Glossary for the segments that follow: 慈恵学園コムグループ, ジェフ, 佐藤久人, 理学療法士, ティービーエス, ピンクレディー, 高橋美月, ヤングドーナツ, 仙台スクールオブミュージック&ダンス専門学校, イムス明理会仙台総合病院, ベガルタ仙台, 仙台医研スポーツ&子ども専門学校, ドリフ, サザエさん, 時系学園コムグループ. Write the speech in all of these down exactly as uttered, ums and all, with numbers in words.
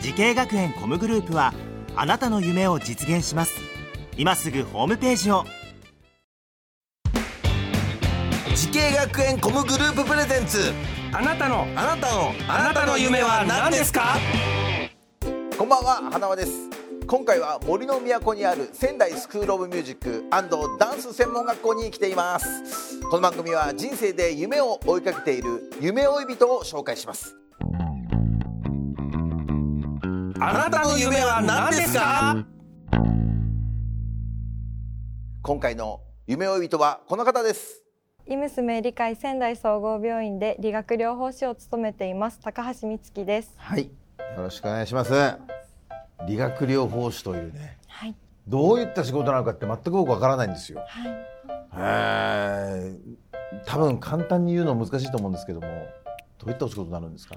時系学園コムグループはあなたの夢を実現します。今すぐホームページを。時系学園コムグループプレゼンツ、あなたのあなたのあなたの夢は何ですか？こんばんは、花輪です。今回は森の都にある仙台スクールオブミュージック&ダンス専門学校に来ています。この番組は人生で夢を追いかけている夢追い人を紹介します。あなたの夢は何ですか？今回の夢追い人はこの方です。い娘理会仙台総合病院で理学療法士を務めています、高橋美月です。はい、よろしくお願いします。理学療法士というね、はい、どういった仕事なのかって全く僕わからないんですよ、はい。えー、多分簡単に言うのは難しいと思うんですけども、どういったお仕事になるんですか？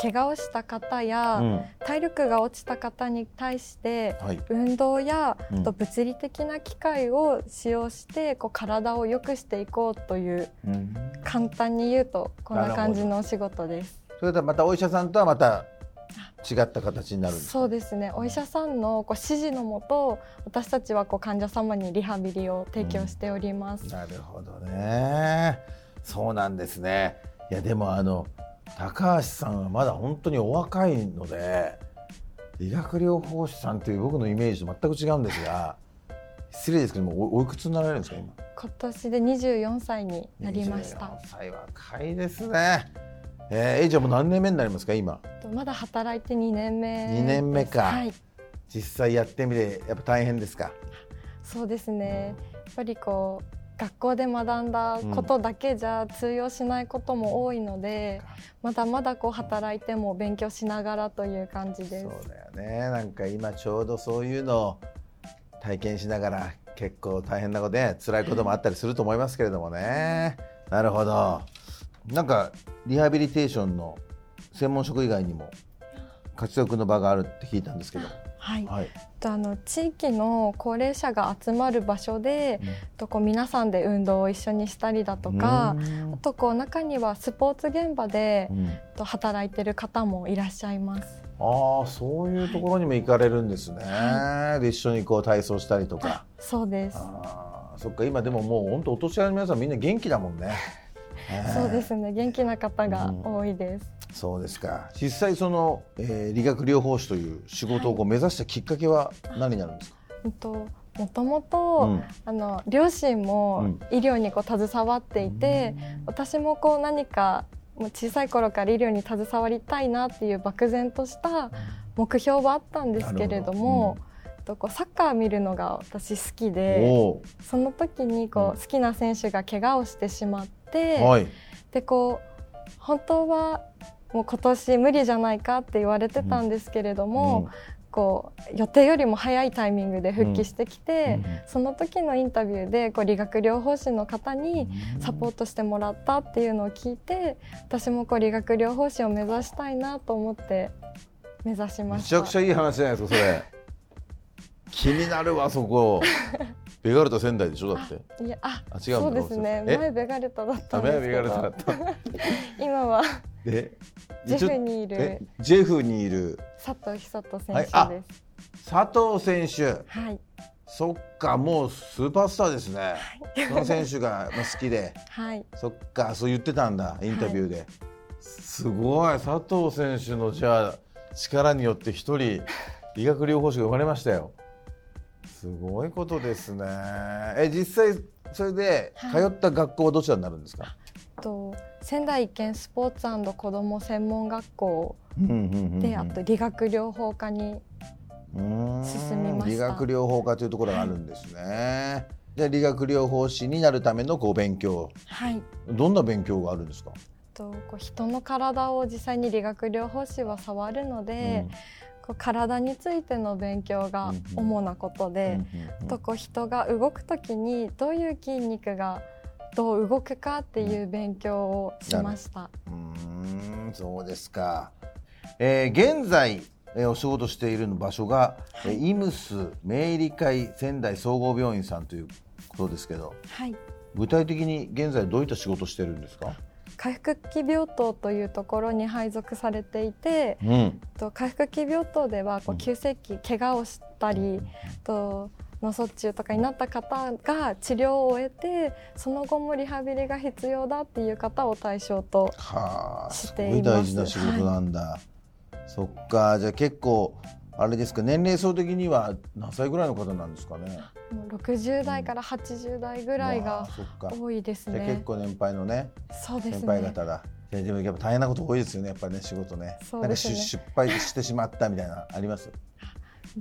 怪我をした方や、うん、体力が落ちた方に対して、はい、運動や、うん、あと物理的な機械を使用してこう体を良くしていこうという、うん、簡単に言うとこんな感じのお仕事です。それではまたお医者さんとはまた違った形になるんですか？そうですね、お医者さんのこう指示のもと、私たちはこう患者様にリハビリを提供しております、うん、なるほどね。そうなんですね。いやでもあの高橋さんはまだ本当にお若いので、理学療法士さんという僕のイメージと全く違うんですが失礼ですけども、おいくつになられるんですか？今今年でにじゅうよんさいになりました。にじゅうよんさい、若いですね。えー、じゃあもう何年目になりますか？今まだ働いてにねんめ。にねんめか、はい、実際やってみてやっぱ大変ですか？そうですね、うん、やっぱりこう学校で学んだことだけじゃ通用しないことも多いので、うん、まだまだこう働いても勉強しながらという感じです。そうだよね。なんか今ちょうどそういうのを体験しながら、結構大変なことで辛いこともあったりすると思いますけれどもね、うん、なるほど。なんかリハビリテーションの専門職以外にも活躍の場があるって聞いたんですけど。はいはい、あの地域の高齢者が集まる場所で、うん、とこう皆さんで運動を一緒にしたりだとか、うん、あとこう中にはスポーツ現場で、うん、と働いてる方もいらっしゃいます。ああ、そういうところにも行かれるんですね、はい、で一緒にこう体操したりとか。そうです。あ、そっか。今でももう本当お年寄りの皆さんみんな元気だもんねそうですね、元気な方が多いです、うん。そうですか。実際その、えー、理学療法士という仕事をこう目指したきっかけは何になるんですか？はい、ともともと、あの両親も医療にこう携わっていて、うん、私もこう何かもう小さい頃から医療に携わりたいなっていう漠然とした目標はあったんですけれども、とこうサッカー見るのが私好きで、その時にこう好きな選手が怪我をしてしまって、はい、でこう本当はもう今年無理じゃないかって言われてたんですけれども、うん、こう予定よりも早いタイミングで復帰してきて、うんうん、その時のインタビューでこう理学療法士の方にサポートしてもらったっていうのを聞いて、私もこう理学療法士を目指したいなと思って目指しました。めちゃくちゃいい話じゃないですかそれ気になるわそこベガルタ仙台でしょ？だっていや、あ、違うんだ。そうですね、前ベガルタだったんですけど今はでジェフにいるジェフにいる佐藤久人選手です、はい、佐藤選手、はい、そっか、もうスーパースターですね、はい、その選手が好きで、はい、そっか、そう言ってたんだインタビューで、はい、すごい。佐藤選手のじゃあ力によって一人理学療法士が生まれましたよ。すごいことですね。え、実際それで通った学校はどちらになるんですか？はい、と仙台医研スポーツ&子ども専門学校で、うんうんうんうん、あと理学療法科に進みました。理学療法科というところがあるんですね、はい、じゃあ理学療法士になるためのこう勉強、はい、どんな勉強があるんですか？とこう人の体を実際に理学療法士は触るので、うん、こう体についての勉強が主なことで、うんうん、あとこう人が動くときにどういう筋肉がどう動くかっていう勉強をしました。うん、そうですか、えー、現在お仕事している場所が、はい、イムス明理会仙台総合病院さんということですけど、はい、具体的に現在どういった仕事してるんですか？回復期病棟というところに配属されていて、うん、と回復期病棟ではこう急性期怪我をしたり、うん、と脳卒中とかになった方が治療を終えてその後もリハビリが必要だっていう方を対象としています。はあ、すごい大事な仕事なんだ。はい、そっか。じゃあ結構あれですか、年齢層的には何歳ぐらいの方なんですかね？ろくじゅう代からはちじゅう代ぐらいが、うん、多いですね。結構年配のね、そうですね、先輩方だ。でもやっぱ大変なこと多いですよね、やっぱりね、仕事ね。そうですね。なんか失敗してしまったみたいなあります？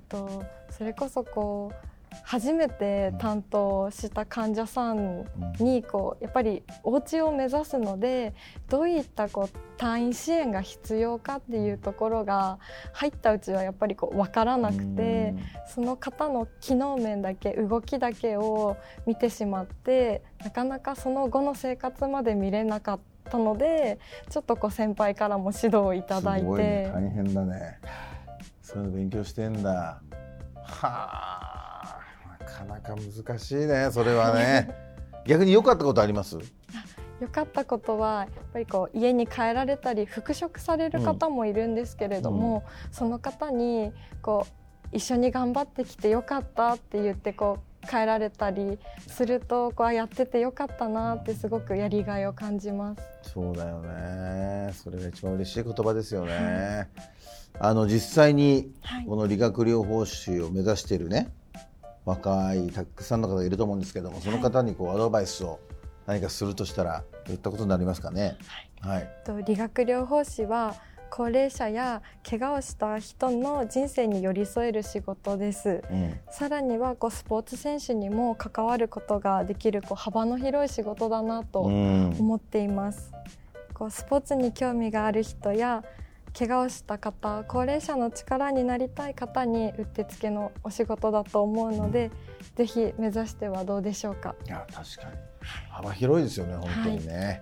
とそれこそこう初めて担当した患者さんにこうやっぱりお家を目指すのでどういったこう退院支援が必要かっていうところが入ったうちはやっぱりこう分からなくて、その方の機能面だけ動きだけを見てしまってなかなかその後の生活まで見れなかったので、ちょっとこう先輩からも指導をいただいて。すごいね、大変だね。そういうの勉強してんだ。はあ、なかなか難しいね、それはね。逆に良かったことあります？良かったことはやっぱりこう家に帰られたり復職される方もいるんですけれども、うん、その方にこう一緒に頑張ってきて良かったって言ってこう帰られたりすると、こうやってて良かったなってすごくやりがいを感じます。そうだよね、それが一番嬉しい言葉ですよね。あの実際にこの理学療法士を目指しているね、若いたくさんの方がいると思うんですけども、その方にこうアドバイスを何かするとしたらどういったことになりますかね？はいはい、と理学療法士は高齢者や怪我をした人の人生に寄り添える仕事です。うん、さらにはこうスポーツ選手にも関わることができるこう幅の広い仕事だなと思っています。うん、こうスポーツに興味がある人や怪我をした方、高齢者の力になりたい方にうってつけのお仕事だと思うので、うん、ぜひ目指してはどうでしょうか？いや、確かに幅広いですよね、本当にね。はい、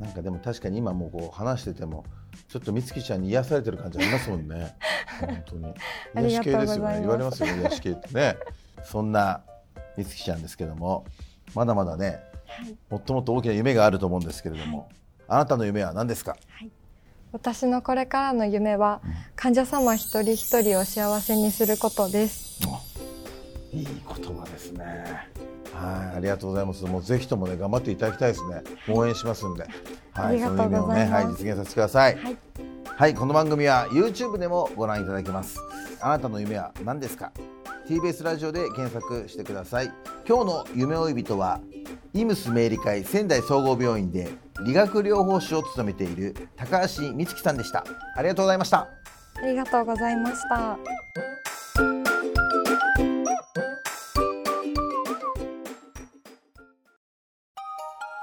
なんかでも確かに今もうこう話しててもちょっと美月ちゃんに癒されてる感じありますもんね。本当に癒し系ですよね。言われますよね、癒し系ってね。そんな美月ちゃんですけども、まだまだね、はい、もっともっと大きな夢があると思うんですけれども、はい、あなたの夢は何ですか？はい、私のこれからの夢は患者様一人一人を幸せにすることです。いい言葉ですね。はい、ありがとうございます。もうぜひともね、頑張っていただきたいですね。応援しますんで、はい、ありがとうございます。その夢をね、はい、実現させてください。はい、はい、この番組は YouTube でもご覧いただけます。あなたの夢は何ですか？ ティービーエス ラジオで検索してください。今日の夢追い人はイムス明理会仙台総合病院で理学療法士を務めている高橋美月さんでした。ありがとうございました。ありがとうございました。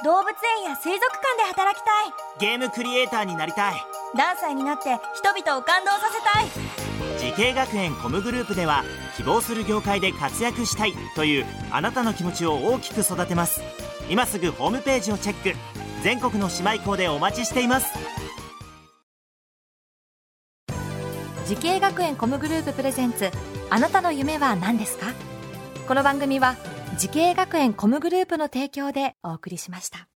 動物園や水族館で働きたい。ゲームクリエイターになりたい。何歳になって人々を感動させたい。慈恵学園コムグループでは希望する業界で活躍したいというあなたの気持ちを大きく育てます。今すぐホームページをチェック。全国の姉妹校でお待ちしています。慈恵学園コムグループプレゼンツ、あなたの夢は何ですか？この番組は慈恵学園コムグループの提供でお送りしました。